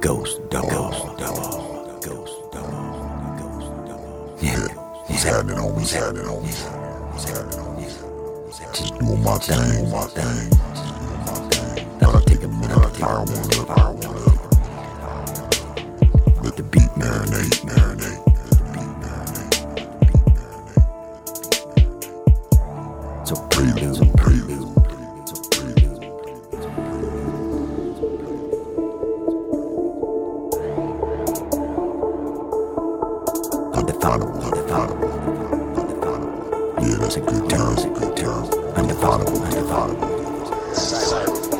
Ghost double. Yeah. What's happening on me? Just doing my thing, Gotta take a minute, power one up. Let the beat marinate. So prelude. Undefinable. Yeah, that's a good term. Undefinable.